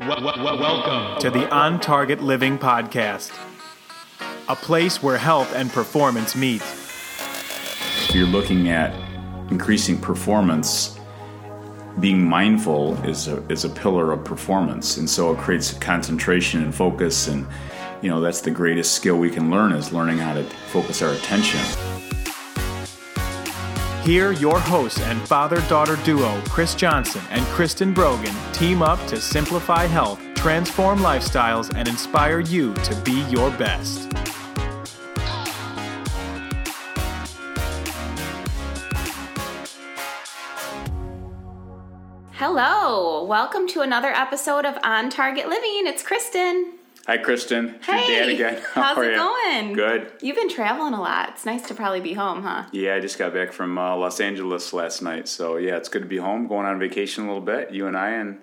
Welcome to the On Target Living podcast, a place where health and performance meet. You're looking at increasing performance. Being mindful is a pillar of performance, and so it creates concentration and focus. And you know, that's the greatest skill we can learn, is learning how to focus our attention. Here, your hosts and father-daughter duo, Chris Johnson and Kristen Brogan, team up to simplify health, transform lifestyles, and inspire you to be your best. Hello. Welcome to another episode of On Target Living. It's Kristen. Hi, Kristen. Hey. It's your dad again. How's it going? Good. You've been traveling a lot. It's nice to probably be home, huh? Yeah, I just got back from Los Angeles last night. So, yeah, it's good to be home, going on vacation a little bit, you and I and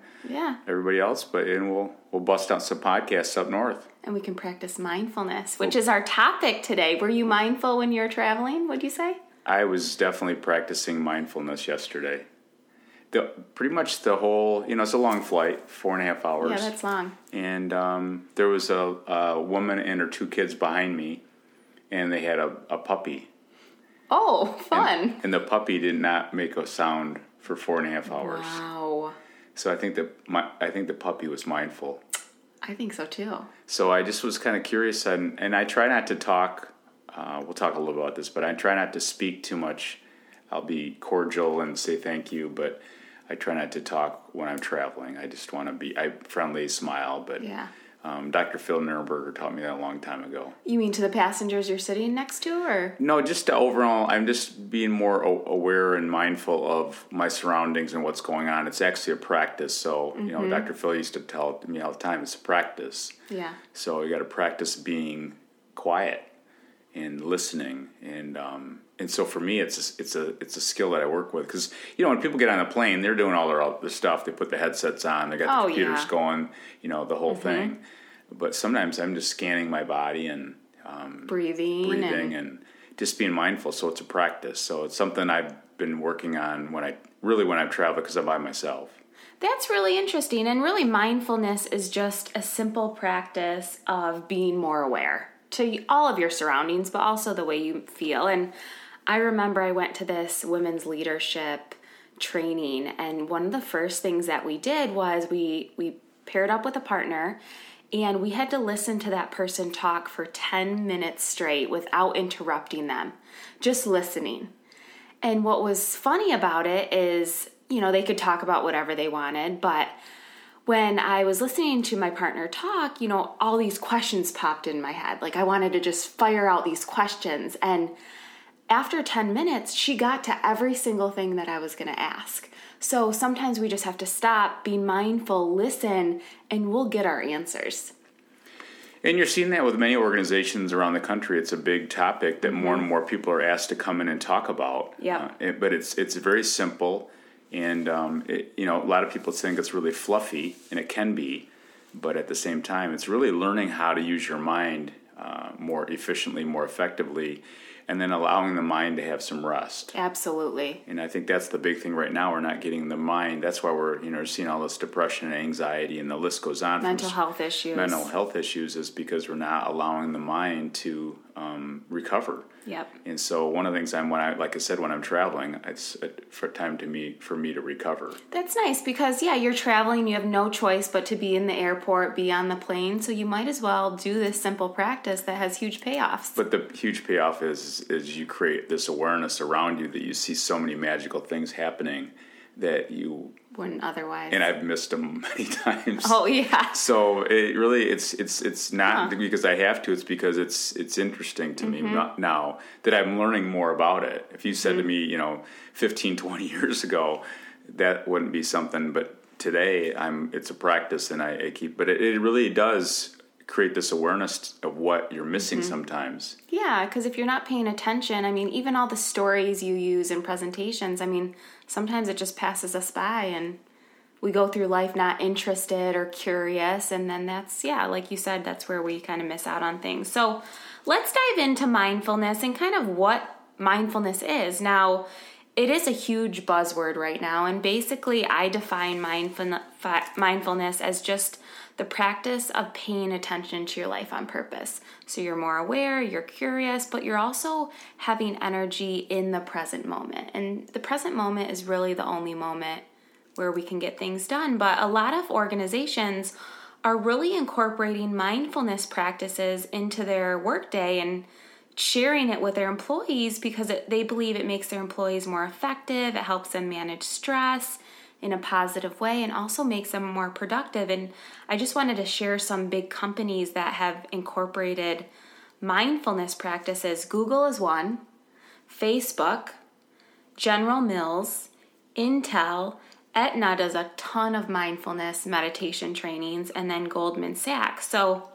everybody else. But and we'll bust out some podcasts up north. And we can practice mindfulness, which is our topic today. Were you mindful when you were traveling, would you say? I was definitely practicing mindfulness yesterday. Pretty much the whole, it's a long flight, 4.5 hours. Yeah, that's long. And there was a woman and her two kids behind me, and they had a puppy. Oh, fun. And the puppy did not make a sound for 4.5 hours. Wow. So I think the puppy was mindful. I think so, too. So I just was kind of curious, and I try not to talk. We'll talk a little about this, but I try not to speak too much. I'll be cordial and say thank you, but I try not to talk when I'm traveling. I just want to be friendly, smile, but Dr. Phil Nuremberger taught me that a long time ago. You mean to the passengers you're sitting next to, or? No, just overall, I'm just being more aware and mindful of my surroundings and what's going on. It's actually a practice, so, Dr. Phil used to tell me all the time, it's a practice. Yeah. So you got to practice being quiet and listening, and so for me, it's a skill that I work with, because when people get on a plane, they're doing all their stuff. They put the headsets on, they got the computers going, the whole thing. But sometimes I'm just scanning my body and breathing and just being mindful. So it's a practice. So it's something I've been working on when I've traveled, because I'm by myself. That's really interesting, and really mindfulness is just a simple practice of being more aware to all of your surroundings, but also the way you feel. And I remember I went to this women's leadership training, and one of the first things that we did was we paired up with a partner, and we had to listen to that person talk for 10 minutes straight without interrupting them, just listening. And what was funny about it is, they could talk about whatever they wanted, but when I was listening to my partner talk, all these questions popped in my head. Like, I wanted to just fire out these questions. And after 10 minutes, she got to every single thing that I was going to ask. So sometimes we just have to stop, be mindful, listen, and we'll get our answers. And you're seeing that with many organizations around the country. It's a big topic that more and more people are asked to come in and talk about. Yeah. But it's very simple. And, a lot of people think it's really fluffy, and it can be, but at the same time, it's really learning how to use your mind more efficiently, more effectively, and then allowing the mind to have some rest. Absolutely. And I think that's the big thing right now. We're not getting the mind. That's why we're, seeing all this depression and anxiety, and the list goes on. Mental health issues is because we're not allowing the mind to recover. Yep. And so one of the things when I'm traveling, it's for me to recover. That's nice, because you're traveling, you have no choice but to be in the airport, be on the plane, so you might as well do this simple practice that has huge payoffs. But the huge payoff is you create this awareness around you that you see so many magical things happening that you wouldn't otherwise. And I've missed them many times. Oh yeah. So it really it's not because I have to. It's because it's interesting to me now that I'm learning more about it. If you said to me, 15, 20 years ago, that wouldn't be something. But today, it's a practice, and I keep. But it really does create this awareness of what you're missing sometimes. Yeah, because if you're not paying attention, even all the stories you use in presentations, sometimes it just passes us by, and we go through life not interested or curious, and then that's, like you said, that's where we kind of miss out on things. So let's dive into mindfulness and kind of what mindfulness is. Now, it is a huge buzzword right now, and basically I define mindfulness as just the practice of paying attention to your life on purpose. So you're more aware, you're curious, but you're also having energy in the present moment. And the present moment is really the only moment where we can get things done. But a lot of organizations are really incorporating mindfulness practices into their workday and sharing it with their employees because they believe it makes their employees more effective, it helps them manage stress in a positive way, and also makes them more productive. And I just wanted to share some big companies that have incorporated mindfulness practices. Google is one, Facebook, General Mills, Intel, Aetna does a ton of mindfulness meditation trainings, and then Goldman Sachs. So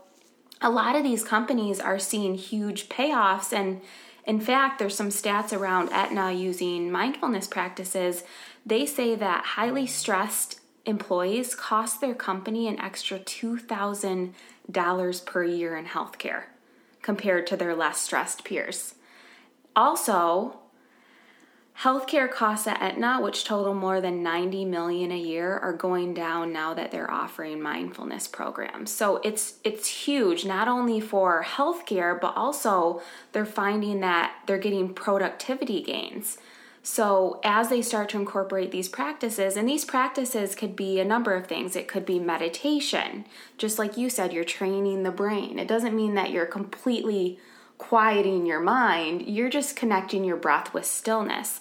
a lot of these companies are seeing huge payoffs, and in fact, there's some stats around Aetna using mindfulness practices. They say that highly stressed employees cost their company an extra $2,000 per year in healthcare compared to their less stressed peers. Also, healthcare costs at Aetna, which total more than $90 million a year, are going down now that they're offering mindfulness programs. So it's huge, not only for healthcare, but also they're finding that they're getting productivity gains. So as they start to incorporate these practices, and these practices could be a number of things. It could be meditation. Just like you said, you're training the brain. It doesn't mean that you're completely quieting your mind, you're just connecting your breath with stillness.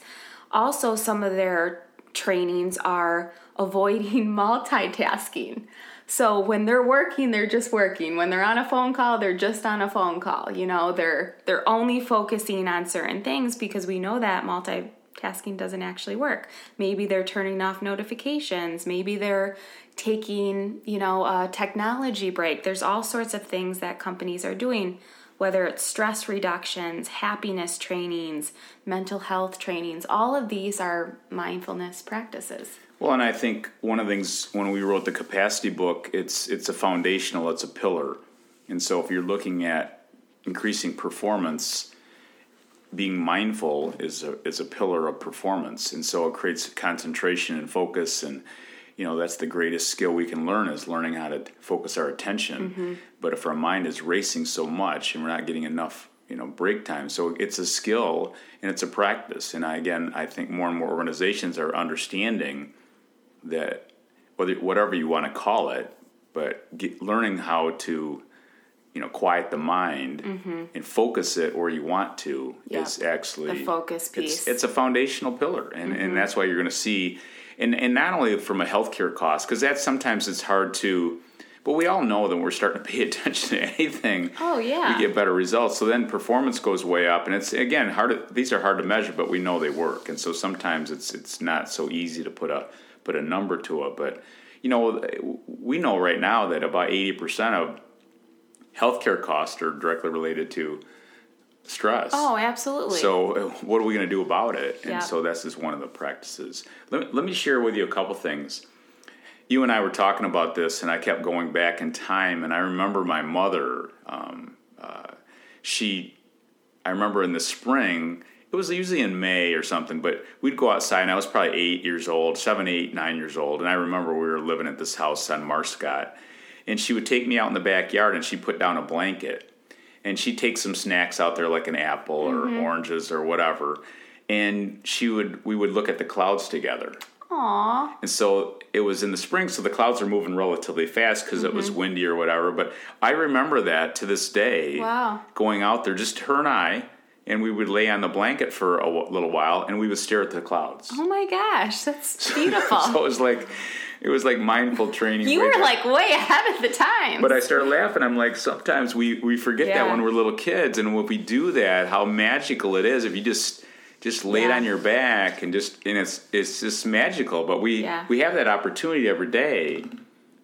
Also, some of their trainings are avoiding multitasking. So when they're working, they're just working. When they're on a phone call, they're just on a phone call. You know, they're only focusing on certain things because we know that multitasking doesn't actually work. Maybe they're turning off notifications. Maybe they're taking, a technology break. There's all sorts of things that companies are doing, whether it's stress reductions, happiness trainings, mental health trainings. All of these are mindfulness practices. Well, and I think one of the things when we wrote the capacity book, it's a foundational, it's a pillar. And so if you're looking at increasing performance, being mindful is a pillar of performance. And so it creates concentration and focus, and that's the greatest skill we can learn is learning how to focus our attention. Mm-hmm. But if our mind is racing so much and we're not getting enough, break time. So it's a skill and it's a practice. And I think more and more organizations are understanding that whatever you want to call it, but learning how to, quiet the mind mm-hmm. and focus it where you want to is actually the focus piece. It's a foundational pillar. And, mm-hmm. and that's why you're going to see. And not only from a healthcare cost, because that sometimes it's hard to, but we all know that when we're starting to pay attention to anything, we get better results. So then performance goes way up, and it's again these are hard to measure, but we know they work. And so sometimes it's not so easy to put a number to it. But we know right now that about 80% of healthcare costs are directly related to stress. Oh, absolutely. So what are we going to do about it? And so that's just one of the practices. Let me share with you a couple things. You and I were talking about this, and I kept going back in time, and I remember my mother, I remember in the spring, it was usually in May or something, but we'd go outside, and I was probably 9 years old, and I remember we were living at this house on Marscott, and she would take me out in the backyard, and she put down a blanket. And she'd take some snacks out there like an apple or mm-hmm. oranges or whatever. And we would look at the clouds together. Aww. And so it was in the spring, so the clouds were moving relatively fast because mm-hmm. it was windy or whatever. But I remember that to this day. Wow. Going out there, just her and I, and we would lay on the blanket for a little while, and we would stare at the clouds. Oh my gosh, that's beautiful. So it was like... It was like mindful training. You were like way ahead of the time. But I started laughing. I'm like, sometimes we forget that when we're little kids. And when we do that, how magical it is if you just lay it on your back and it's just magical. But we have that opportunity every day,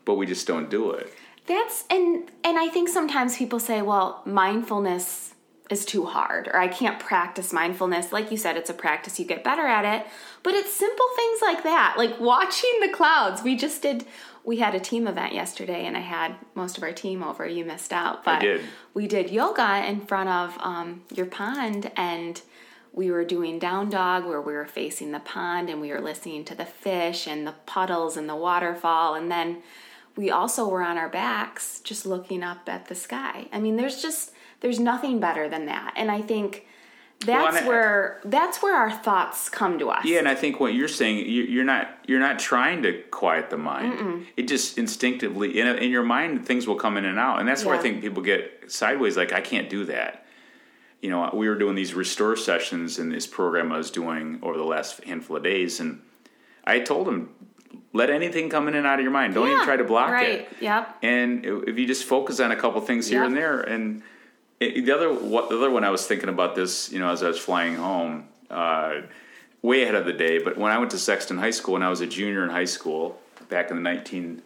but we just don't do it. And I think sometimes people say, well, mindfulness is too hard, or I can't practice mindfulness. Like you said, it's a practice, you get better at it, but it's simple things like that, like watching the clouds. We had a team event yesterday, and I had most of our team over. You missed out, but we did yoga in front of your pond, and we were doing down dog where we were facing the pond and we were listening to the fish and the puddles and the waterfall. And then we also were on our backs just looking up at the sky. I mean, there's nothing better than that. And I think that's where our thoughts come to us. Yeah, and I think what you're saying, you're not trying to quiet the mind. Mm-mm. It just instinctively in your mind things will come in and out, and that's where I think people get sideways. Like, I can't do that. You know, we were doing these restore sessions in this program I was doing over the last handful of days, and I told them, let anything come in and out of your mind. Don't even try to block it. Yep. And if you just focus on a couple things here and there, and the other one I was thinking about this, you know, as I was flying home, way ahead of the day. But when I went to Sexton High School, when I was a junior in high school, back in the 1975.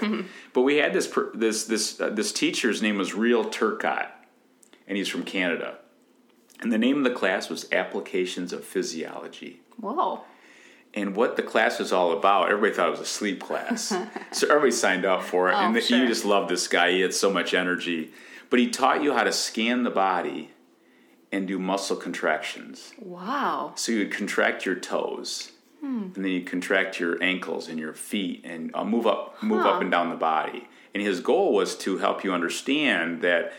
Mm-hmm. But we had this teacher's name was Real Turcotte, and he's from Canada. And the name of the class was Applications of Physiology. Whoa. And what the class was all about, everybody thought it was a sleep class. So everybody signed up for it. You just loved this guy. He had so much energy. But he taught you how to scan the body and do muscle contractions. Wow. So you would contract your toes. And then you contract your ankles and your feet and move up and down the body. And his goal was to help you understand that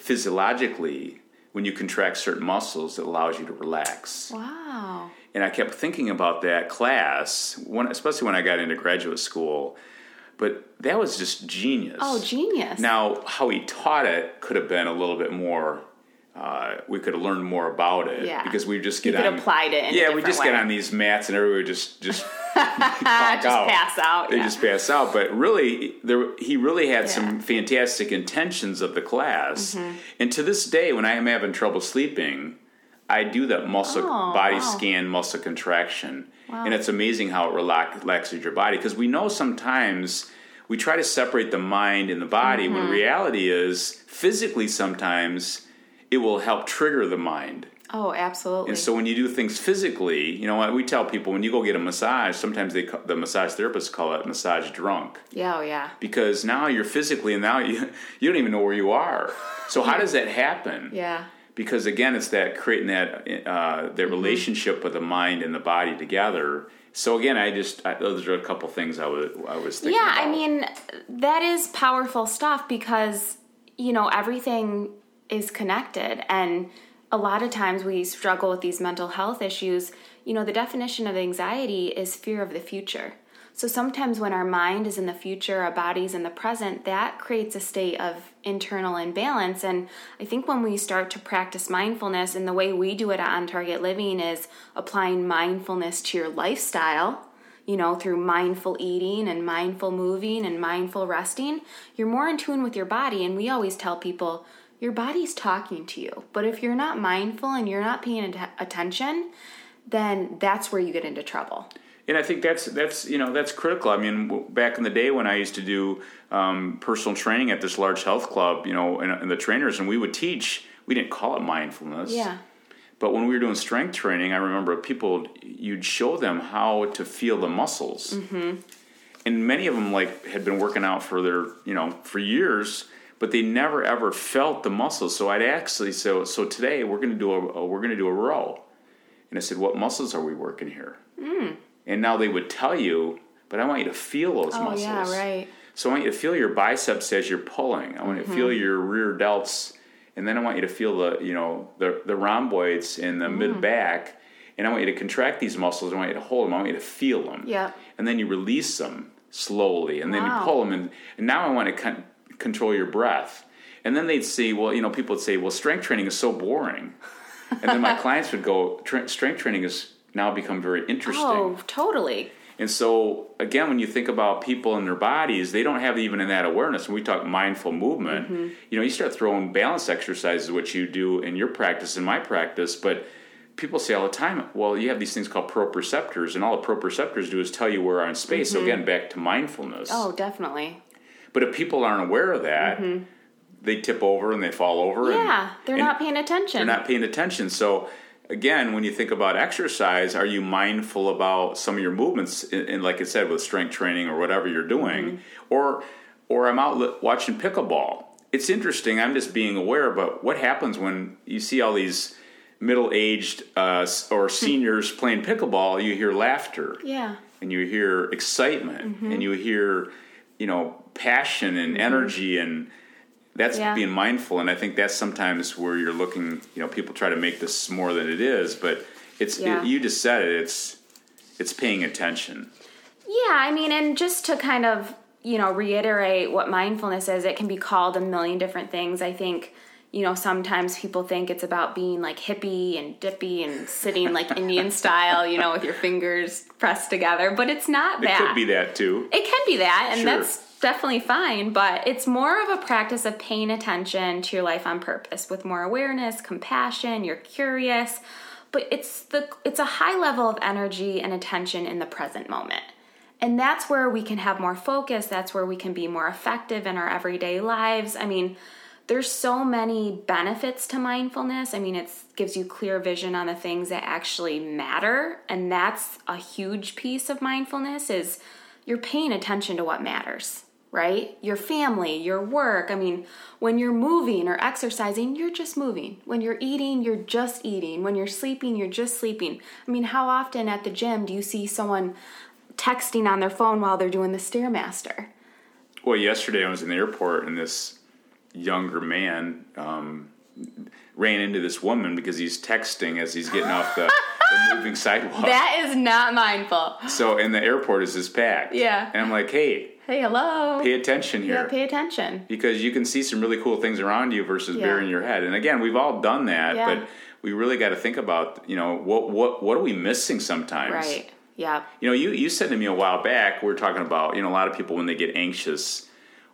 physiologically, when you contract certain muscles, it allows you to relax. Wow. And I kept thinking about that class, especially when I got into graduate school. But that was just genius. Oh, genius. Now, how he taught it could have been a little bit more, we could have learned more about it. Yeah. Because we just get on. You could apply it in a different way. Yeah, we just get on these mats and everybody would just pass out. They just pass out. But really, he really had some fantastic intentions of the class. Mm-hmm. And to this day, when I am having trouble sleeping, I do that body scan, muscle contraction. Wow. And it's amazing how it relaxes your body. Because we know sometimes we try to separate the mind and the body, mm-hmm. when reality is physically sometimes it will help trigger the mind. Oh, absolutely. And so when you do things physically, you know, we tell people when you go get a massage, sometimes the massage therapists call it massage drunk. Yeah, oh yeah. Because now you're physically and now you don't even know where you are. So how does that happen? Yeah. Because again, it's that creating that relationship with the mind and the body together. So again, those are a couple things I was thinking about. I mean, that is powerful stuff because, you know, everything is connected. And a lot of times we struggle with these mental health issues. You know, the definition of anxiety is fear of the future. So sometimes when our mind is in the future, our body's in the present, that creates a state of internal imbalance. And I think when we start to practice mindfulness, and the way we do it at On Target Living is applying mindfulness to your lifestyle, you know, through mindful eating and mindful moving and mindful resting, you're more in tune with your body. And we always tell people, your body's talking to you. But if you're not mindful and you're not paying attention, then that's where you get into trouble. And I think that's critical. I mean, back in the day when I used to do personal training at this large health club, you know, and the trainers, and we would teach, we didn't call it mindfulness. Yeah. But when we were doing strength training, I remember you'd show them how to feel the muscles. Mm-hmm. And many of them, like, had been working out for their, you know, for years, but they never ever felt the muscles. So I'd actually say, so today we're going to do a row. And I said, what muscles are we working here? Mm. And now they would tell you, but I want you to feel those muscles. Oh, yeah, right. So I want you to feel your biceps as you're pulling. I want you to feel your rear delts. And then I want you to feel the rhomboids in the mid-back. And I want you to contract these muscles. I want you to hold them. I want you to feel them. Yeah. And then you release them slowly. And then you pull them. And now I want to control your breath. And then they'd say, well, you know, people would say, well, strength training is so boring. And then my clients would go, strength training is now become very interesting. Oh, totally. And so, again, when you think about people and their bodies, they don't have even in that awareness. When we talk mindful movement, you know, you start throwing balance exercises, which you do in your practice, in my practice, but people say all the time, well, you have these things called proprioceptors, and all the proprioceptors do is tell you where we are in space. So, again, back to mindfulness. Oh, definitely. But if people aren't aware of that, they tip over and they fall over. Yeah, they're not paying attention. They're not paying attention. So, again, when you think about exercise, are you mindful about some of your movements, and like I said, with strength training or whatever you're doing? Or I'm out watching pickleball. it's interesting. I'm just being aware about what happens when you see all these middle-aged or seniors playing pickleball. You hear laughter, yeah, and you hear excitement, mm-hmm. and you hear, you know, passion and energy, and that's being mindful. And I think that's sometimes where you're looking. You know, people try to make this more than it is, but it's you just said it. It's paying attention. Yeah, I mean, and just to kind of, you know, reiterate what mindfulness is, it can be called a million different things. I think, you know, sometimes people think it's about being like hippie and dippy and sitting like Indian style, you know, with your fingers pressed together, but it's not that. It could be that too. It can be that, and that's definitely fine, but it's more of a practice of paying attention to your life on purpose with more awareness, compassion, you're curious, but it's a high level of energy and attention in the present moment. And that's where we can have more focus. That's where we can be more effective in our everyday lives. I mean, there's so many benefits to mindfulness. I mean, it gives you clear vision on the things that actually matter. And that's a huge piece of mindfulness is you're paying attention to what matters, right? Your family, your work. I mean, when you're moving or exercising, you're just moving. When you're eating, you're just eating. When you're sleeping, you're just sleeping. I mean, how often at the gym do you see someone texting on their phone while they're doing the Stairmaster? Well, yesterday I was in the airport and this younger man ran into this woman because he's texting as he's getting off the moving sidewalk. That is not mindful. So, and the airport is this packed. Yeah. And I'm like, hey, hello. Pay attention here. Yeah, pay attention. Because you can see some really cool things around you versus burying your head. And again, we've all done that, but we really got to think about, you know, what are we missing sometimes? Right. Yeah. You know, you said to me a while back, we were talking about, you know, a lot of people when they get anxious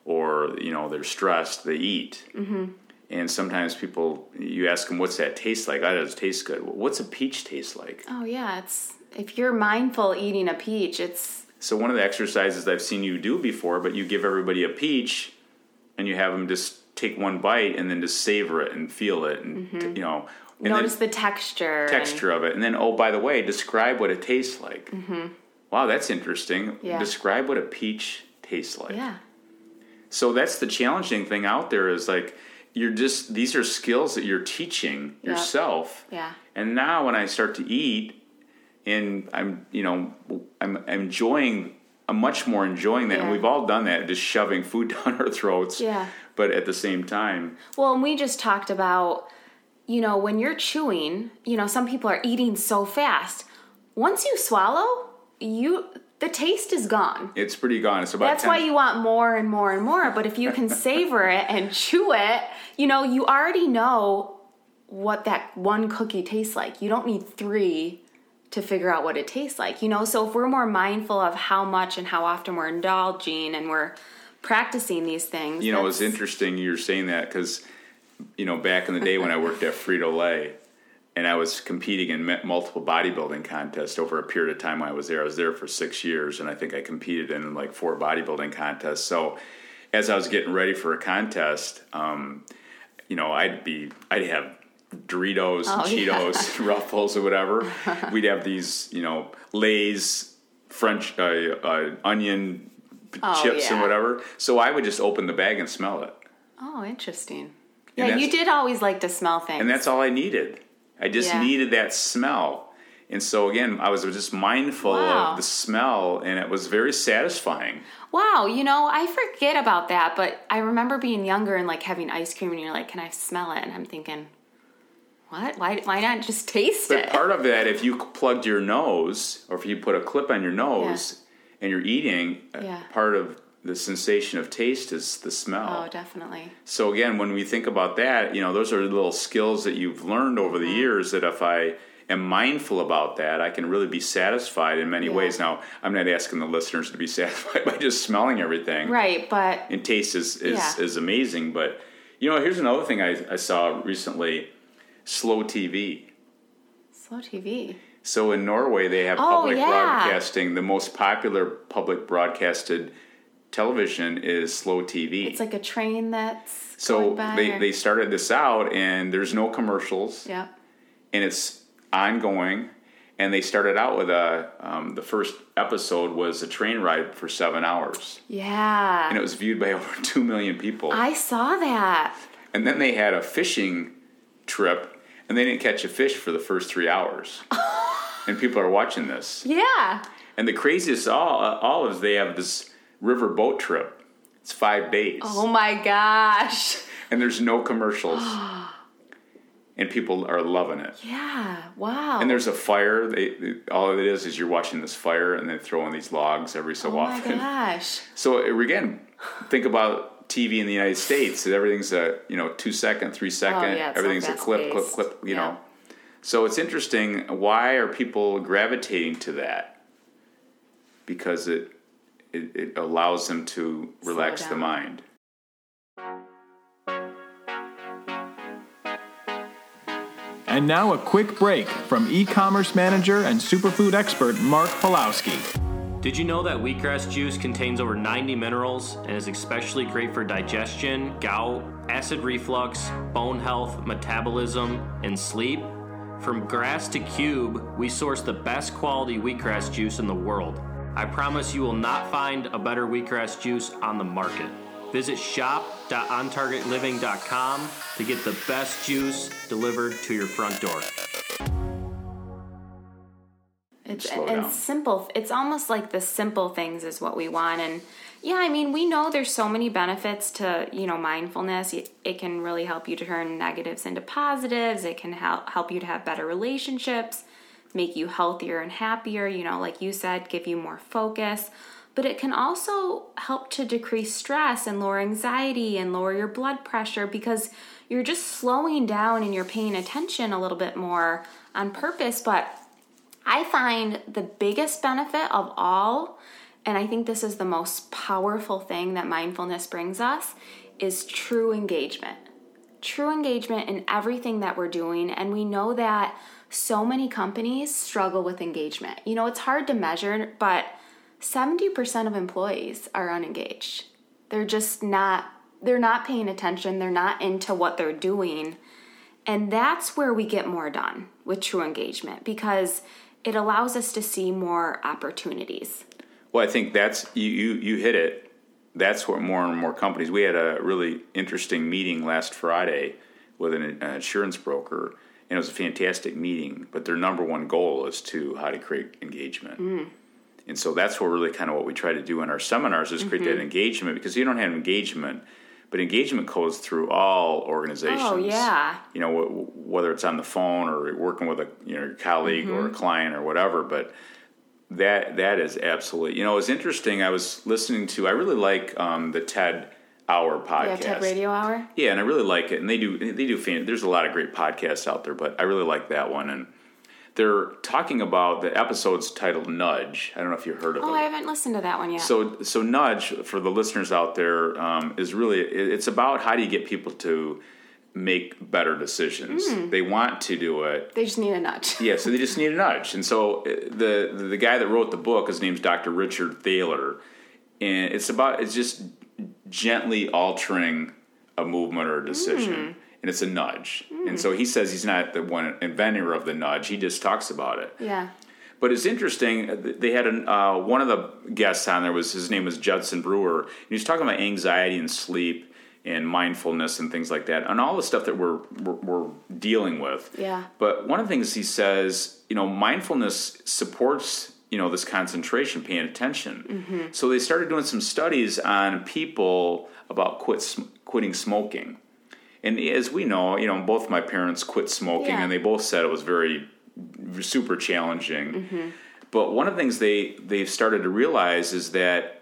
or, you know, they're stressed, they eat. Mm-hmm. And sometimes people, you ask them, what's that taste like? Oh, that doesn't taste good. What's a peach taste like? Oh, yeah. It's if you're mindful eating a peach, it's... So one of the exercises I've seen you do before, but you give everybody a peach and you have them just take one bite and then just savor it and feel it and, you know... And notice the texture of it. And then, oh, by the way, describe what it tastes like. Mm-hmm. Wow, that's interesting. Yeah. Describe what a peach tastes like. Yeah. So that's the challenging thing out there is like, you're just, these are skills that you're teaching yourself. Yeah. And now when I start to eat and I'm enjoying, I'm much more enjoying that. Yeah. And we've all done that, just shoving food down our throats. Yeah. But at the same time. Well, and we just talked about, you know, when you're chewing, you know, some people are eating so fast. Once you swallow, the taste is gone. It's pretty gone. It's about. That's 10. Why you want more and more and more. But if you can savor it and chew it, you know, you already know what that one cookie tastes like. You don't need 3 to figure out what it tastes like, you know. So if we're more mindful of how much and how often we're indulging and we're practicing these things. You know, it's interesting you're saying that because... You know, back in the day when I worked at Frito-Lay and I was competing in multiple bodybuilding contests over a period of time when I was there. I was there for 6 years and I think I competed in like 4 bodybuilding contests. So as I was getting ready for a contest, you know, I'd have Doritos and Cheetos, Ruffles or whatever. We'd have these, you know, Lay's, French onion chips and whatever. So I would just open the bag and smell it. Oh, interesting. Yeah, you did always like to smell things. And that's all I needed. I just needed that smell. And so, again, I was just mindful of the smell, and it was very satisfying. Wow. You know, I forget about that, but I remember being younger and, like, having ice cream, and you're like, can I smell it? And I'm thinking, what? Why not just taste it? But part of that, if you plugged your nose or if you put a clip on your nose and you're eating, part of the sensation of taste is the smell. Oh, definitely. So again, when we think about that, you know, those are little skills that you've learned over the years that if I am mindful about that, I can really be satisfied in many ways. Now, I'm not asking the listeners to be satisfied by just smelling everything. Right, but... And taste is amazing. But, you know, here's another thing I saw recently. Slow TV. Slow TV. So in Norway, they have public broadcasting. The most popular public broadcasted television is slow TV. It's like a train that's going by. So they started this out, and there's no commercials. Yeah. And it's ongoing, And they started out with the first episode was a train ride for 7 hours. Yeah. And it was viewed by over 2 million people. I saw that. And then they had a fishing trip, and they didn't catch a fish for the first 3 hours. And people are watching this. Yeah. And the craziest all is they have this river boat trip. It's 5 days. Oh, my gosh. And there's no commercials. And people are loving it. Yeah, wow. And there's a fire. All it is you're watching this fire, and they throw in these logs every so often. Oh, my gosh. So, again, think about TV in the United States. Everything's a, 2-second, 3-second. Oh, yeah, everything's a clip, you know. So it's interesting. Why are people gravitating to that? Because it allows them to relax the mind. And now a quick break from e-commerce manager and superfood expert Mark Pulowski. Did you know that wheatgrass juice contains over 90 minerals and is especially great for digestion, gout, acid reflux, bone health, metabolism, and sleep? From grass to cube, we source the best quality wheatgrass juice in the world. I promise you will not find a better wheatgrass juice on the market. Visit shop.ontargetliving.com to get the best juice delivered to your front door. It's simple. It's almost like the simple things is what we want. And yeah, I mean, we know there's so many benefits to, mindfulness. It can really help you to turn negatives into positives. It can help you to have better relationships, make you healthier and happier, like you said, give you more focus. But it can also help to decrease stress and lower anxiety and lower your blood pressure because you're just slowing down and you're paying attention a little bit more on purpose. But I find the biggest benefit of all, and I think this is the most powerful thing that mindfulness brings us, is true engagement. True engagement in everything that we're doing. And we know that so many companies struggle with engagement. It's hard to measure, but 70% of employees are unengaged. They're not paying attention. They're not into what they're doing. And that's where we get more done with true engagement because it allows us to see more opportunities. Well, I think that's, you hit it. That's what more and more companies, we had a really interesting meeting last Friday with an insurance broker, and it was a fantastic meeting, but their number one goal is how to create engagement. Mm. And so that's what really kind of what we try to do in our seminars is create that engagement, because you don't have engagement, but engagement goes through all organizations. Oh, yeah. Whether it's on the phone or working with a your colleague or a client or whatever, but that is absolutely. It's interesting. I was listening to, I really like the TED Hour podcast. Yeah, TED Radio Hour. Yeah, and I really like it. And they do. There's a lot of great podcasts out there, but I really like that one. And they're talking about the episode's titled Nudge. I don't know if you've heard of it. Oh, I haven't listened to that one yet. So Nudge, for the listeners out there, is really, it's about how do you get people to make better decisions. They want to do it. They just need a nudge. Yeah, so they just need a nudge. And so the guy that wrote the book, his name's Dr. Richard Thaler. And it's just gently altering a movement or a decision. And it's a nudge. And so he says he's not the one inventor of the nudge. He just talks about it. Yeah. But it's interesting. They had one of the guests on there, his name was Judson Brewer. And he was talking about anxiety and sleep and mindfulness and things like that. And all the stuff that we're dealing with. Yeah. But one of the things he says, mindfulness supports, this concentration, paying attention. So they started doing some studies on people about quitting smoking. And as we know, both my parents quit smoking, and they both said it was very super challenging. But one of the things they've started to realize is that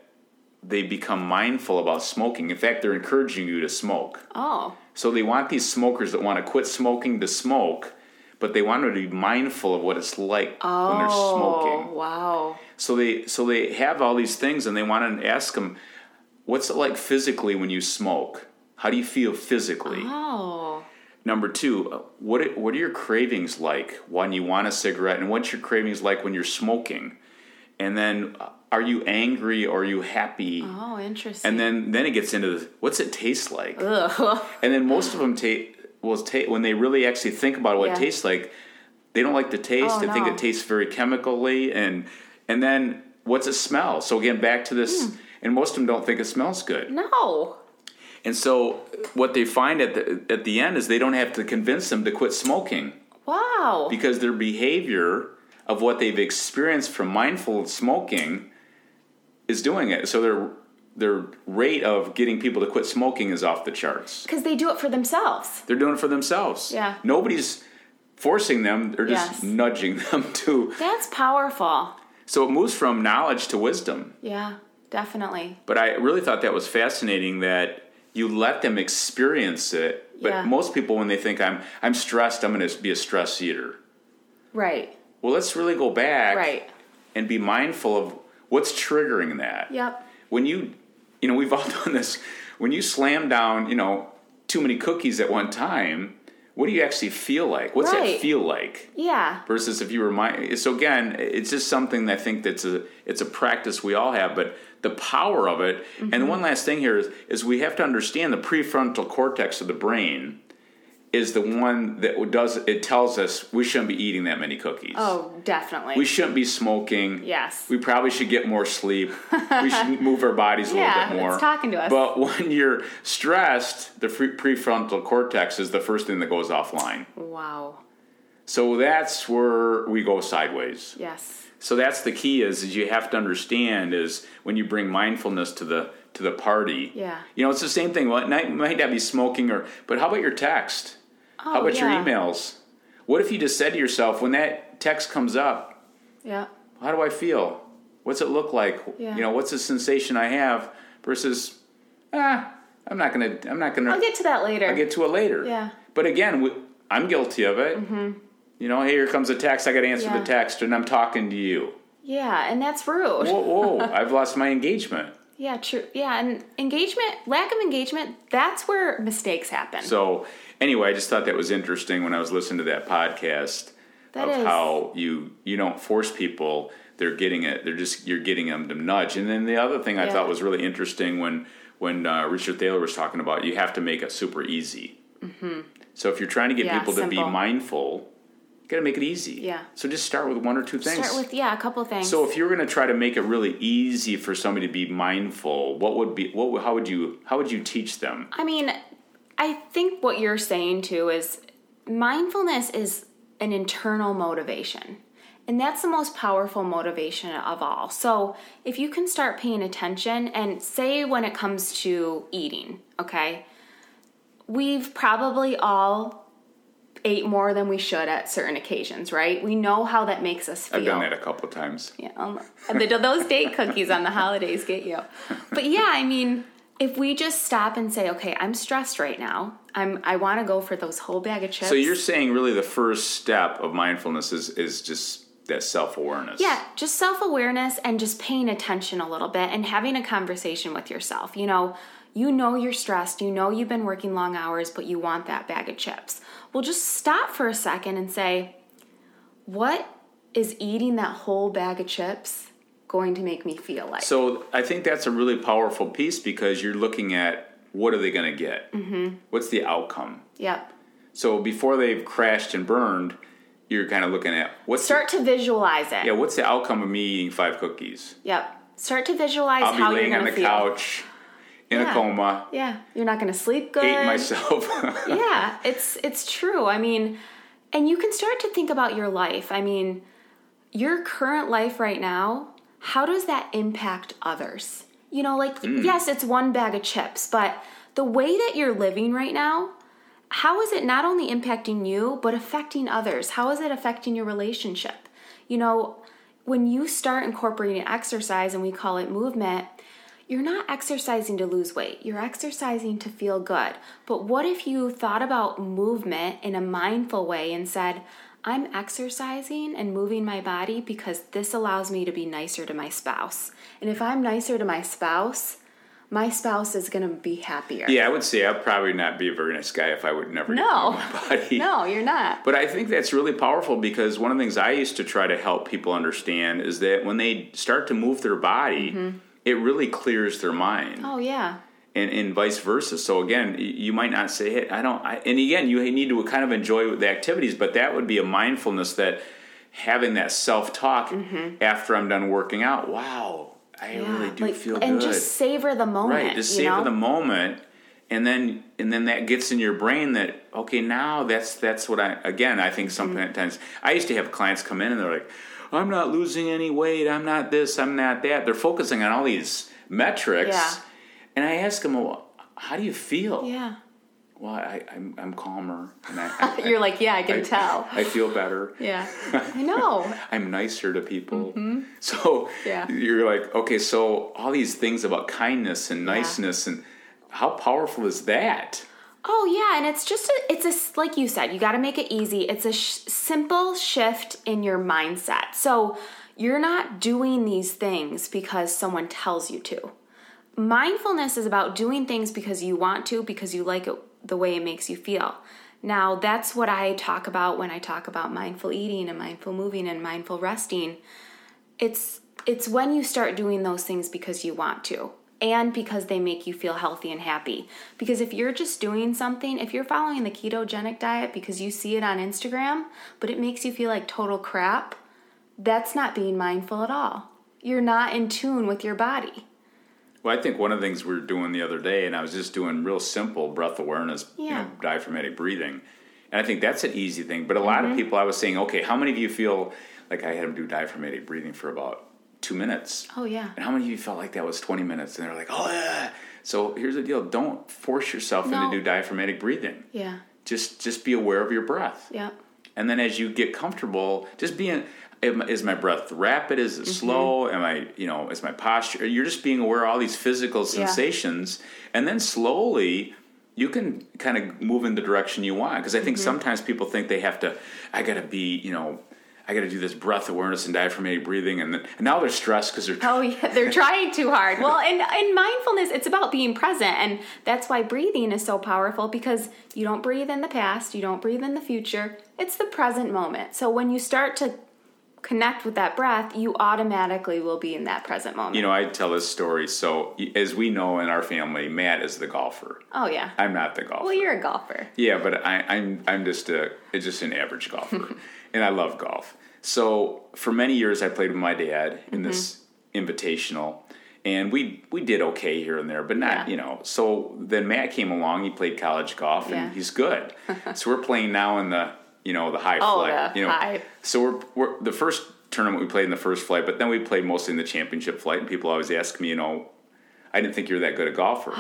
they become mindful about smoking. In fact, they're encouraging you to smoke. Oh. So they want these smokers that want to quit smoking to smoke, but they want to be mindful of what it's like when they're smoking. Oh, wow. So they have all these things, and they want to ask them, what's it like physically when you smoke? How do you feel physically? Oh. Number two, what are your cravings like when you want a cigarette? And what's your cravings like when you're smoking? And then are you angry or are you happy? Oh, interesting. And then it gets into what's it taste like? Ugh. And then most of them when they really actually think about what it tastes like, They don't like the taste. They think it tastes very chemically. And then what's it smell? So again, back to this, and most of them don't think it smells good. No. And so what they find at the end is they don't have to convince them to quit smoking. Wow. Because their behavior of what they've experienced from mindful smoking is doing it. So their rate of getting people to quit smoking is off the charts. Because they do it for themselves. They're doing it for themselves. Yeah. Nobody's forcing them. They're just nudging them to. That's powerful. So it moves from knowledge to wisdom. Yeah, definitely. But I really thought that was fascinating that you let them experience it. But most people, when they think I'm stressed, I'm going to be a stress eater. Right. Well, let's really go back and be mindful of what's triggering that. Yep. When you know, we've all done this. When you slam down, you know, too many cookies at one time, what do you actually feel like? What's that feel like? Yeah. Versus if you were so again, it's just something that I think it's a practice we all have, but the power of it. Mm-hmm. And one last thing here is we have to understand the prefrontal cortex of the brain is the one that tells us we shouldn't be eating that many cookies. Oh, definitely. We shouldn't be smoking. Yes. We probably should get more sleep. We should move our bodies a little bit more. Yeah, it's talking to us. But when you're stressed, the prefrontal cortex is the first thing that goes offline. Wow. So that's where we go sideways. Yes. So that's the key is you have to understand is when you bring mindfulness to the party. Yeah. You know, it's the same thing. Well, it might not be smoking but how about your text? How about your emails? What if you just said to yourself, when that text comes up, how do I feel? What's it look like? Yeah. You know, what's the sensation I have versus, I'm not gonna. I'll get to that later. I'll get to it later. Yeah. But again, I'm guilty of it. Mm-hmm. You know, hey, here comes a text. I got to answer the text, and I'm talking to you. Yeah, and that's rude. Whoa, I've lost my engagement. Yeah, true. Yeah, and lack of engagement, that's where mistakes happen. So anyway, I just thought that was interesting when I was listening to that podcast how you don't force people, they're getting it. You're getting them to nudge. And then the other thing I thought was really interesting when Richard Thaler was talking about, you have to make it super easy. Mm-hmm. So if you're trying to get people simple. To be mindful, you got to make it easy. Yeah. So just start with one or two things. Start with a couple of things. So if you were going to try to make it really easy for somebody to be mindful, how would you teach them? I mean, I think what you're saying too is mindfulness is an internal motivation. And that's the most powerful motivation of all. So if you can start paying attention and say when it comes to eating, okay? We've probably all ate more than we should at certain occasions, right? We know how that makes us feel. I've done that a couple of times. Yeah, those date cookies on the holidays get you. But yeah, I mean, if we just stop and say, okay, I'm stressed right now. I want to go for those whole bag of chips. So you're saying really the first step of mindfulness is just that self-awareness. Yeah, just self-awareness and just paying attention a little bit and having a conversation with yourself. You know you're stressed, you know you've been working long hours, but you want that bag of chips. Well, just stop for a second and say, what is eating that whole bag of chips going to make me feel like? So I think that's a really powerful piece because you're looking at what are they going to get? Mm-hmm. What's the outcome? Yep. So before they've crashed and burned, you're kind of looking at to visualize it. Yeah, what's the outcome of me eating 5 cookies? Yep. Start to visualize how you're going to feel. I'll be laying on the couch. In a coma. Yeah. You're not going to sleep good. Ate myself. Yeah. It's true. I mean, and you can start to think about your life. I mean, your current life right now, how does that impact others? You know, like, yes, it's one bag of chips, but the way that you're living right now, how is it not only impacting you, but affecting others? How is it affecting your relationship? You know, when you start incorporating exercise, and we call it movement, you're not exercising to lose weight. You're exercising to feel good. But what if you thought about movement in a mindful way and said, I'm exercising and moving my body because this allows me to be nicer to my spouse. And if I'm nicer to my spouse is going to be happier. Yeah, I would say I'd probably not be a very nice guy if I would never move my body. No, you're not. But I think that's really powerful because one of the things I used to try to help people understand is that when they start to move their body, mm-hmm. It really clears their mind. Oh, yeah. and vice versa. So again, you might not say, hey, and again, you need to kind of enjoy the activities, but that would be a mindfulness that having that self-talk after I'm done working out. Wow, I really do feel good. And just savor the moment. Right, just savor the moment. And then that gets in your brain that, okay, now that's what I think sometimes. I used to have clients come in and they're like, I'm not losing any weight. I'm not this. I'm not that. They're focusing on all these metrics. Yeah. And I ask them, well, how do you feel? Yeah. Well, I'm calmer. And you're like, yeah, I can tell. I feel better. Yeah, I know. I'm nicer to people. Mm-hmm. So you're like, okay, so all these things about kindness and niceness and how powerful is that? Oh, yeah, and it's just, like you said, you got to make it easy. It's a simple shift in your mindset. So you're not doing these things because someone tells you to. Mindfulness is about doing things because you want to, because you like it, the way it makes you feel. Now, that's what I talk about when I talk about mindful eating and mindful moving and mindful resting. It's when you start doing those things because you want to and because they make you feel healthy and happy. Because if you're just doing something, if you're following the ketogenic diet because you see it on Instagram, but it makes you feel like total crap, that's not being mindful at all. You're not in tune with your body. Well, I think one of the things we were doing the other day, and I was just doing real simple breath awareness, diaphragmatic breathing. And I think that's an easy thing. But a lot of people, I was saying, okay, how many of you feel like I had them do diaphragmatic breathing for about 2 minutes? Oh, yeah. And how many of you felt like that was 20 minutes? And they're like, oh, yeah. So here's the deal. Don't force yourself into do diaphragmatic breathing. Yeah. Just be aware of your breath. Yeah. And then as you get comfortable, just being... Is my breath rapid? Is it slow? Am I, is my posture? You're just being aware of all these physical sensations. And then slowly you can kind of move in the direction you want. Because I think sometimes people think they have to, I got to do this breath awareness and diaphragmatic breathing. And now they're stressed because they're... Oh, yeah, they're trying too hard. Well, and mindfulness, it's about being present. And that's why breathing is so powerful, because you don't breathe in the past. You don't breathe in the future. It's the present moment. So when you start to connect with that breath, you automatically will be in that present moment. I tell this story. So as we know in our family, Matt is the golfer. Oh yeah. I'm not the golfer. Well, you're a golfer. Yeah, but I'm just an average golfer. And I love golf. So for many years I played with my dad in this invitational, and we did okay here and there, but not, So then Matt came along, he played college golf and he's good. So we're playing now in the high flight. High. So we're the first tournament we played in the first flight, but then we played mostly in the championship flight. And people always ask me, I didn't think you were that good a golfer.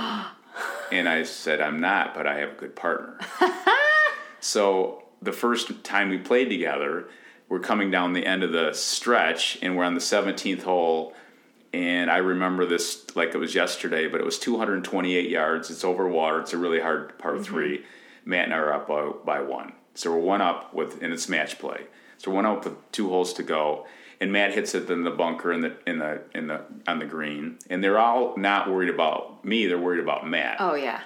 And I said, I'm not, but I have a good partner. So the first time we played together, we're coming down the end of the stretch, and we're on the 17th hole. And I remember this like it was yesterday, but it was 228 yards. It's over water. It's a really hard par three. Matt and I are up by one. So we're one up and it's match play. So we're one up with two holes to go, and Matt hits it in the bunker on the green. And they're all not worried about me; they're worried about Matt. Oh yeah.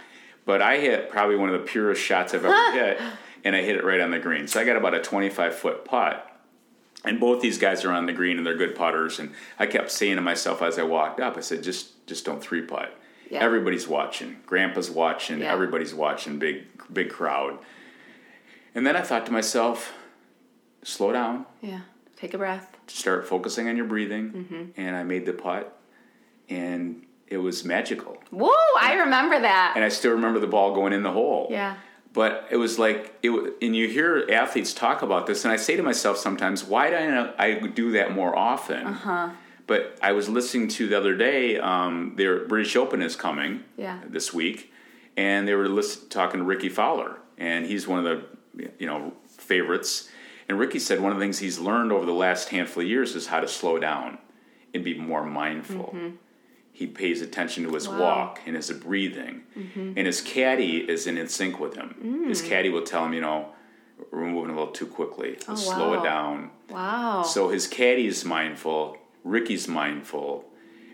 But I hit probably one of the purest shots I've ever hit, and I hit it right on the green. So I got about a 25-foot putt, and both these guys are on the green and they're good putters. And I kept saying to myself as I walked up, I said, "Just don't three putt. Yeah. Everybody's watching. Grandpa's watching. Yeah. Everybody's watching. Big crowd." And then I thought to myself, slow down. Yeah, take a breath. Start focusing on your breathing. And I made the putt, and it was magical. Whoa, I remember that. And I still remember the ball going in the hole. Yeah. But it was like, and you hear athletes talk about this, and I say to myself sometimes, why don't I do that more often? But I was listening to the other day, their British Open is coming this week, and they were talking to Rickie Fowler, and he's one of the favorites. And Rickie said one of the things he's learned over the last handful of years is how to slow down and be more mindful. He pays attention to his walk and his breathing. And his caddy is in sync with him. His caddy will tell him, we're moving a little too quickly. Let's slow it down. Wow. So his caddy is mindful. Rickie's mindful.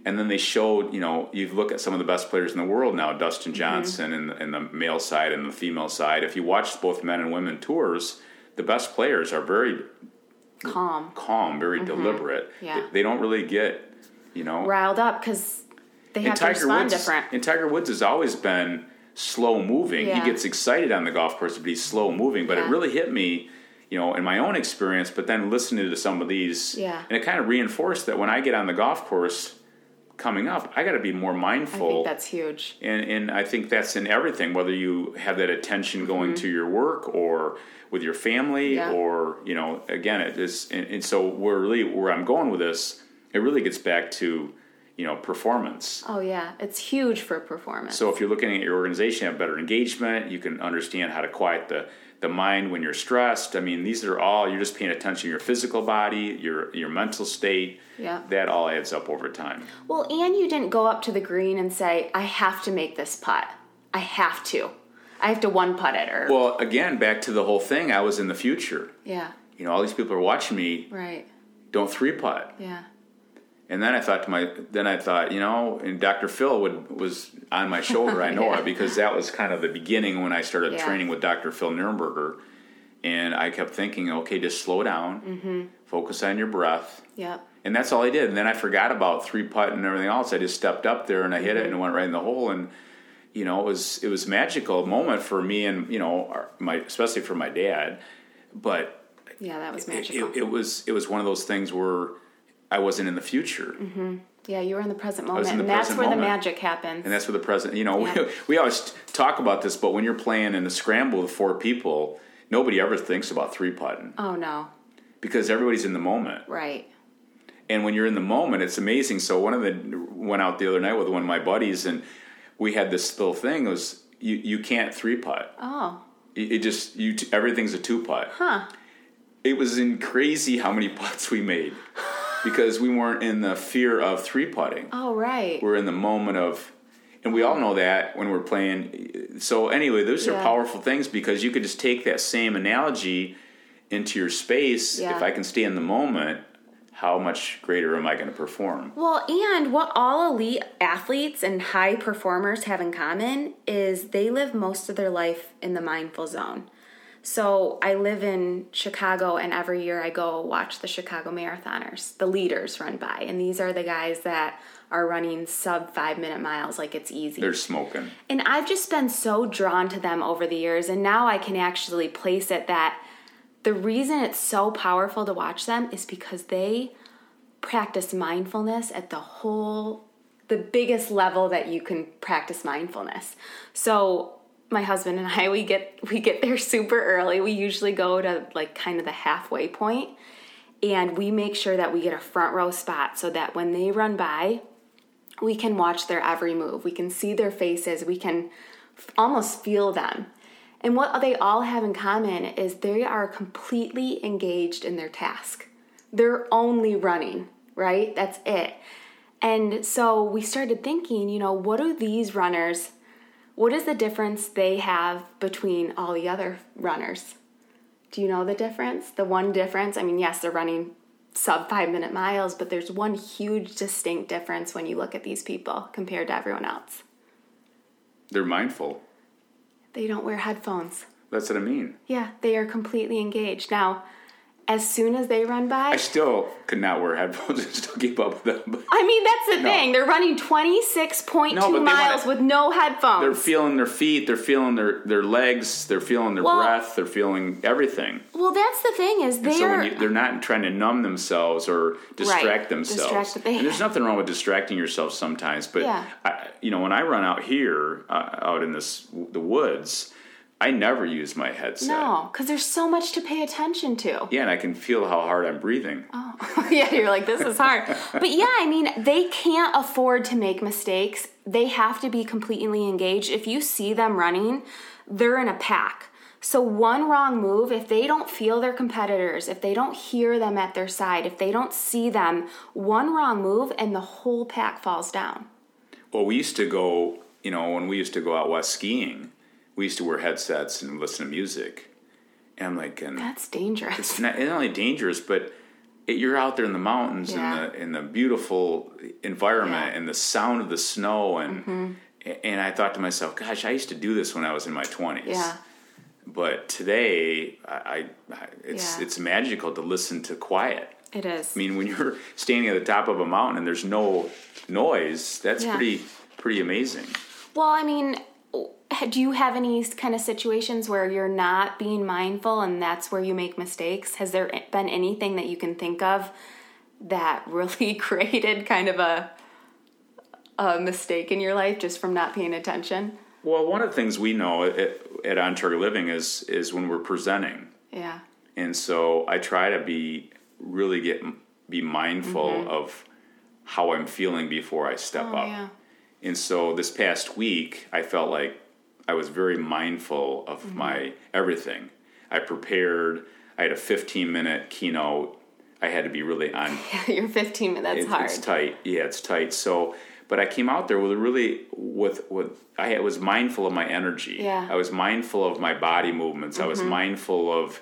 And then they showed, you look at some of the best players in the world now, Dustin Johnson and the male side and the female side. If you watch both men and women tours, the best players are very calm, very deliberate. Yeah. They don't really get, riled up because They have to respond different. And Tiger Woods has always been slow moving. Yeah. He gets excited on the golf course, but he's slow moving. But it really hit me, you know, in my own experience, but then listening to some of these. Yeah. And it kind of reinforced that when I get on the golf course coming up, I got to be more mindful. I think that's huge. And I think that's in everything, whether you have that attention going to your work or with your family or, you know, again, it is. And so we're really where I'm going with this, it really gets back to, you know, performance. Oh, yeah. It's huge for performance. So if you're looking at your organization, have better engagement. You can understand how to quiet the mind when you're stressed. I mean, these are all, you're just paying attention to your physical body, your mental state. Yeah. That all adds up over time. Well, and you didn't go up to the green and say, I have to make this putt. I have to. I have to one-putt it. Or... Well, again, back to the whole thing. I was in the future. Yeah. You know, all these people are watching me. Right. Don't three-putt. Yeah. And then I thought you know, and Dr. Phil was on my shoulder, I know it, because that was kind of the beginning when I started training with Dr. Phil Nuremberger. And I kept thinking, okay, just slow down, focus on your breath. Yep. And that's all I did. And then I forgot about three-putt and everything else. I just stepped up there and I hit it and it went right in the hole. And, you know, it was a magical moment for me and, you know, especially for my dad. But... Yeah, that was magical. It was one of those things where... I wasn't in the future. Mm-hmm. Yeah, you were in the present moment. And that's where the magic happens. And that's where the present, you know, we always talk about this, but when you're playing in a scramble with four people, nobody ever thinks about three-putting. Oh, no. Because everybody's in the moment. Right. And when you're in the moment, it's amazing. So went out the other night with one of my buddies, and we had this little thing. It was, you can't three-putt. Oh. Everything's a two-putt. Huh. It was crazy how many putts we made. Because we weren't in the fear of three-putting. Oh, right. We're in the moment of... And we all know that when we're playing. So anyway, those are powerful things because you could just take that same analogy into your space. Yeah. If I can stay in the moment, how much greater am I going to perform? Well, and what all elite athletes and high performers have in common is they live most of their life in the mindful zone. So I live in Chicago, and every year I go watch the Chicago Marathoners, the leaders run by. And these are the guys that are running sub-5-minute miles like it's easy. They're smoking. And I've just been so drawn to them over the years, and now I can actually place it that the reason it's so powerful to watch them is because they practice mindfulness at the biggest level that you can practice mindfulness. So... My husband and I, we get there super early. We usually go to like kind of the halfway point, and we make sure that we get a front row spot so that when they run by, we can watch their every move. We can see their faces. We can almost feel them. And what they all have in common is they are completely engaged in their task. They're only running, right? That's it. And so we started thinking, you know, what is the difference they have between all the other runners? Do you know the difference? The one difference? I mean, yes, they're running sub-5-minute miles, but there's one huge distinct difference when you look at these people compared to everyone else. They're mindful. They don't wear headphones. That's what I mean. Yeah, they are completely engaged. Now, as soon as they run by... I still could not wear headphones and still keep up with them. I mean, that's the thing. They're running 26.2 miles with no headphones. They're feeling their feet. They're feeling their legs. They're feeling their breath. They're feeling everything. Well, that's the thing is they're not trying to numb themselves or distract themselves. And there's nothing wrong with distracting yourself sometimes. But, you know, when I run out here, out in the woods... I never use my headset. No, because there's so much to pay attention to. Yeah, and I can feel how hard I'm breathing. Oh, yeah, you're like, this is hard. But yeah, I mean, they can't afford to make mistakes. They have to be completely engaged. If you see them running, they're in a pack. So one wrong move, if they don't feel their competitors, if they don't hear them at their side, if they don't see them, one wrong move and the whole pack falls down. Well, we used to go, you know, when we used to go out west skiing, we used to wear headsets and listen to music. And I'm like... And that's dangerous. It's not only dangerous, but you're out there in the mountains in the beautiful environment and the sound of the snow. And and I thought to myself, gosh, I used to do this when I was in my 20s. Yeah. But today, it's magical to listen to quiet. It is. I mean, when you're standing at the top of a mountain and there's no noise, that's pretty amazing. Well, I mean, do you have any kind of situations where you're not being mindful and that's where you make mistakes? Has there been anything that you can think of that really created kind of a mistake in your life just from not paying attention? Well, one of the things we know at On Target Living is when we're presenting. Yeah. And so I try to be mindful mm-hmm. of how I'm feeling before I step up. Yeah. And so this past week, I felt like I was very mindful of mm-hmm. my everything. I prepared. I had a 15-minute keynote. I had to be really on. Yeah, your 15 minutes, that's hard. It's tight. Yeah, it's tight. So, but I came out there with I was mindful of my energy. Yeah. I was mindful of my body movements. Mm-hmm. I was mindful of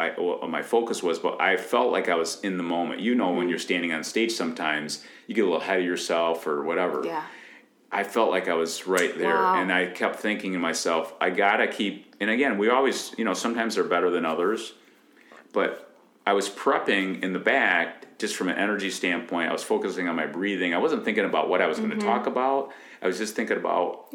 my focus was, but I felt like I was in the moment. You know, mm-hmm. when you're standing on stage, sometimes you get a little ahead of yourself or whatever. Yeah. I felt like I was right there. Wow. And I kept thinking to myself, I gotta keep, and again, we always, sometimes they're better than others, but I was prepping in the back just from an energy standpoint. I was focusing on my breathing. I wasn't thinking about what I was mm-hmm. going to talk about. I was just thinking about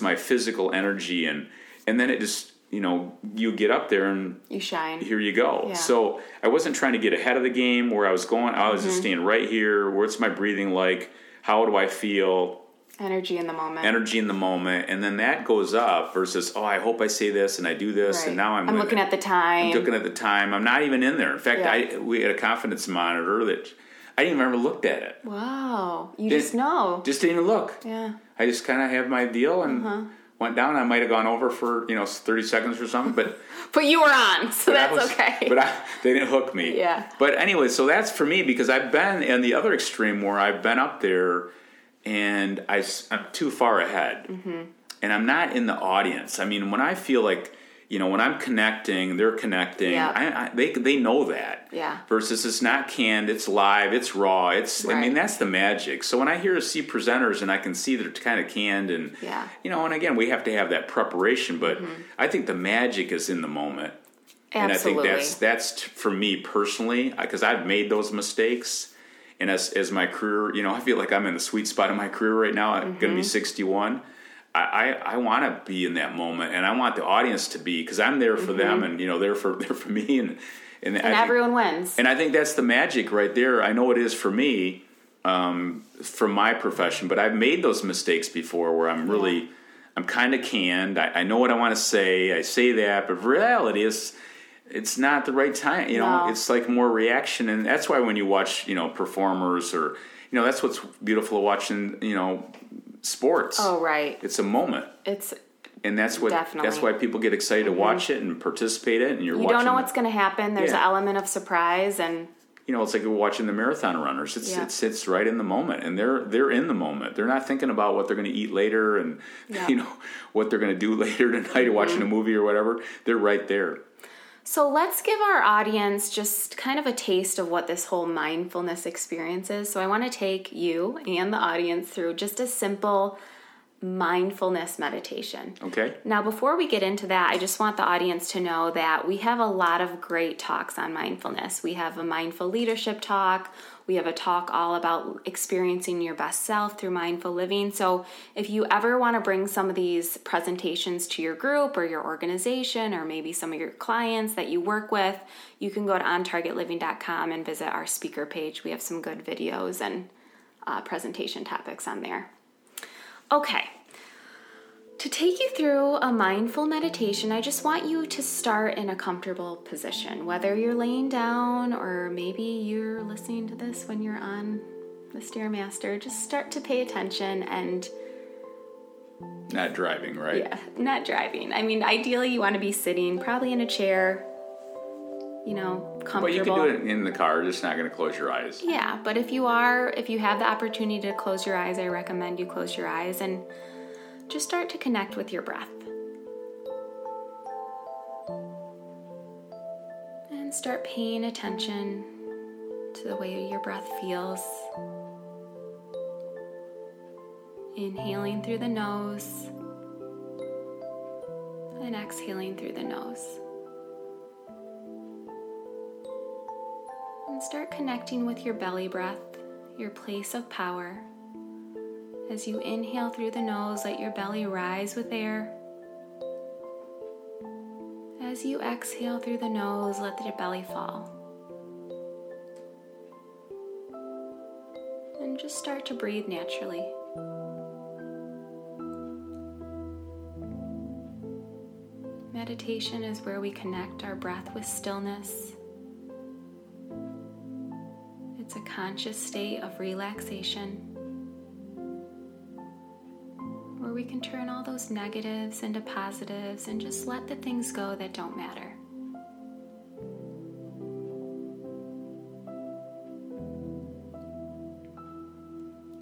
my physical energy. And then it just, you get up there and you shine. Here you go. Yeah. So I wasn't trying to get ahead of the game where I was going. I was mm-hmm. just staying right here. What's my breathing like? How do I feel? Energy in the moment. And then that goes up versus, I hope I say this and I do this. Right. And now I'm looking at the time. I'm looking at the time. I'm not even in there. In fact, we had a confidence monitor that I didn't even ever looked at it. Wow. Just didn't even look. Yeah. I just kind of have my deal and went down. I might have gone over for, 30 seconds or something. But but you were on, so that's okay. But they didn't hook me. Yeah. But anyway, so that's for me because I've been in the other extreme where I've been up there and I'm too far ahead, mm-hmm. and I'm not in the audience. I mean, when I feel like, when I'm connecting, they're connecting. Yeah. They know that. Yeah. Versus it's not canned, it's live, it's raw. It's right. I mean, that's the magic. So when I see presenters and I can see they're kind of canned and and again, we have to have that preparation. But mm-hmm. I think the magic is in the moment. Absolutely. And I think that's for me personally, because I've made those mistakes. And as my career, I feel like I'm in the sweet spot of my career right now. I'm mm-hmm. going to be 61. I want to be in that moment, and I want the audience to be because I'm there for mm-hmm. them, and they're for me, and everyone wins. And I think that's the magic right there. I know it is for me, from my profession, but I've made those mistakes before where I'm really I'm kind of canned. I know what I want to say. I say that, but reality is, it's not the right time, No. It's like more reaction. And that's why when you watch, performers or, that's what's beautiful of watching, sports. Oh, right. It's a moment. That's why people get excited mm-hmm. to watch it and participate in it. And you don't know what's going to happen. There's an element of surprise and. It's like watching the marathon runners. It's right in the moment, and they're in the moment. They're not thinking about what they're going to eat later and what they're going to do later tonight, mm-hmm. watching a movie or whatever. They're right there. So let's give our audience just kind of a taste of what this whole mindfulness experience is. So I want to take you and the audience through just a simple mindfulness meditation. Okay. Now, before we get into that, I just want the audience to know that we have a lot of great talks on mindfulness. We have a mindful leadership talk. We have a talk all about experiencing your best self through mindful living. So if you ever want to bring some of these presentations to your group or your organization or maybe some of your clients that you work with, you can go to ontargetliving.com and visit our speaker page. We have some good videos and presentation topics on there. Okay, to take you through a mindful meditation, I just want you to start in a comfortable position, whether you're laying down or maybe you're listening to this when you're on the Stairmaster. Just start to pay attention and... Not driving, right? Yeah, not driving. I mean, ideally you want to be sitting, probably in a chair, comfortable. Well, you can do it in the car, just not going to close your eyes. Yeah, but if you have the opportunity to close your eyes, I recommend you close your eyes and just start to connect with your breath. And start paying attention to the way your breath feels. Inhaling through the nose and exhaling through the nose. and start connecting with your belly breath, your place of power. As you inhale through the nose, let your belly rise with air. As you exhale through the nose, let the belly fall. And just start to breathe naturally. Meditation is where we connect our breath with stillness. It's a conscious state of relaxation where we can turn all those negatives into positives and just let the things go that don't matter.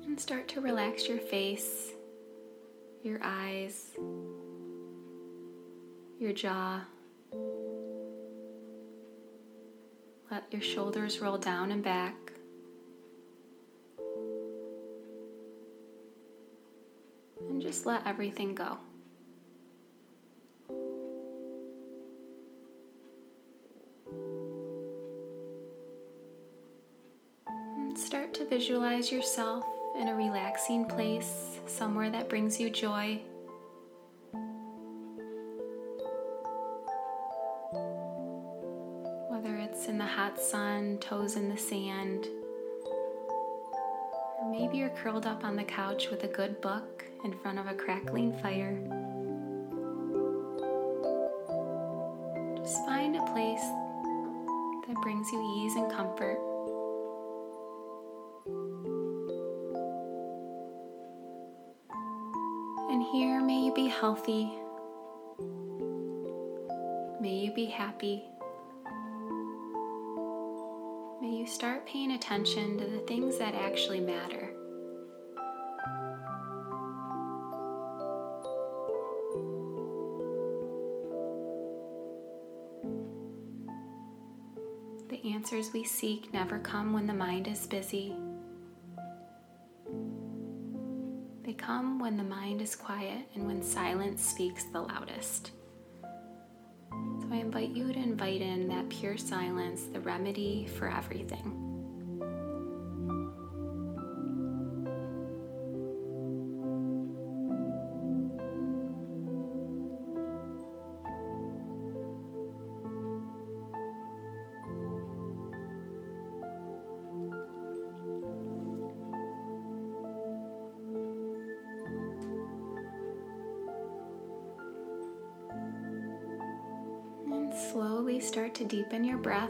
And start to relax your face, your eyes, your jaw. Let your shoulders roll down and back. And just let everything go. And start to visualize yourself in a relaxing place, somewhere that brings you joy. In the hot sun, toes in the sand, or maybe you're curled up on the couch with a good book in front of a crackling fire. Just find a place that brings you ease and comfort. And here may you be healthy, may you be happy. May you start paying attention to the things that actually matter. The answers we seek never come when the mind is busy. They come when the mind is quiet and when silence speaks the loudest. I invite you to invite in that pure silence, the remedy for everything. Slowly start to deepen your breath.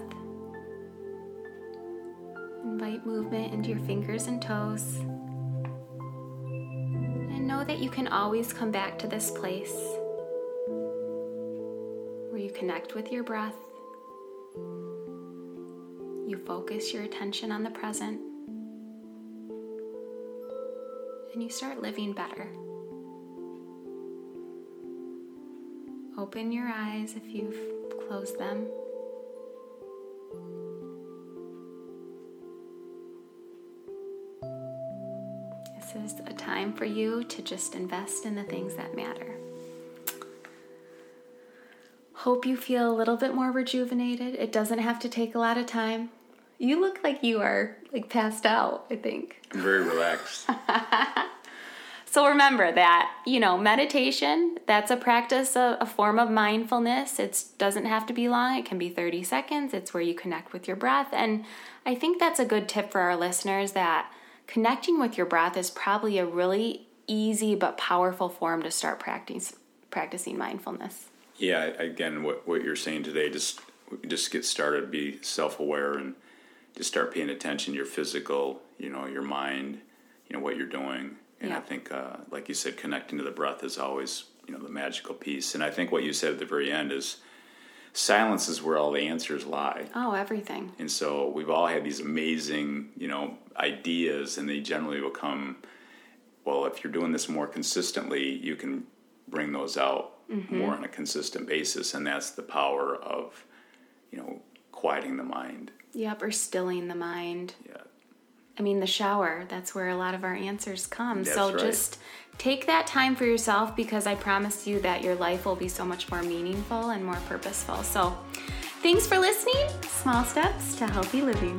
Invite movement into your fingers and toes. And know that you can always come back to this place where you connect with your breath. You focus your attention on the present. And you start living better. Open your eyes if you've close them. This is a time for you to just invest in the things that matter. Hope you feel a little bit more rejuvenated. It doesn't have to take a lot of time. You look like you are passed out, I think. I'm very relaxed. So remember that, meditation, that's a practice, a form of mindfulness. It doesn't have to be long. It can be 30 seconds. It's where you connect with your breath. And I think that's a good tip for our listeners, that connecting with your breath is probably a really easy but powerful form to start practicing mindfulness. Yeah, again, what you're saying today, just get started, be self-aware, and just start paying attention to your physical, your mind, what you're doing. And yeah. I think, like you said, connecting to the breath is always, the magical piece. And I think what you said at the very end is silence is where all the answers lie. Oh, everything. And so we've all had these amazing, ideas, and they generally will come, well, if you're doing this more consistently, you can bring those out more on a consistent basis. And that's the power of, quieting the mind. Yep, or stilling the mind. Yeah. The shower, that's where a lot of our answers come. That's so right. Just take that time for yourself, because I promise you that your life will be so much more meaningful and more purposeful. So Thanks for listening. Small steps to healthy living.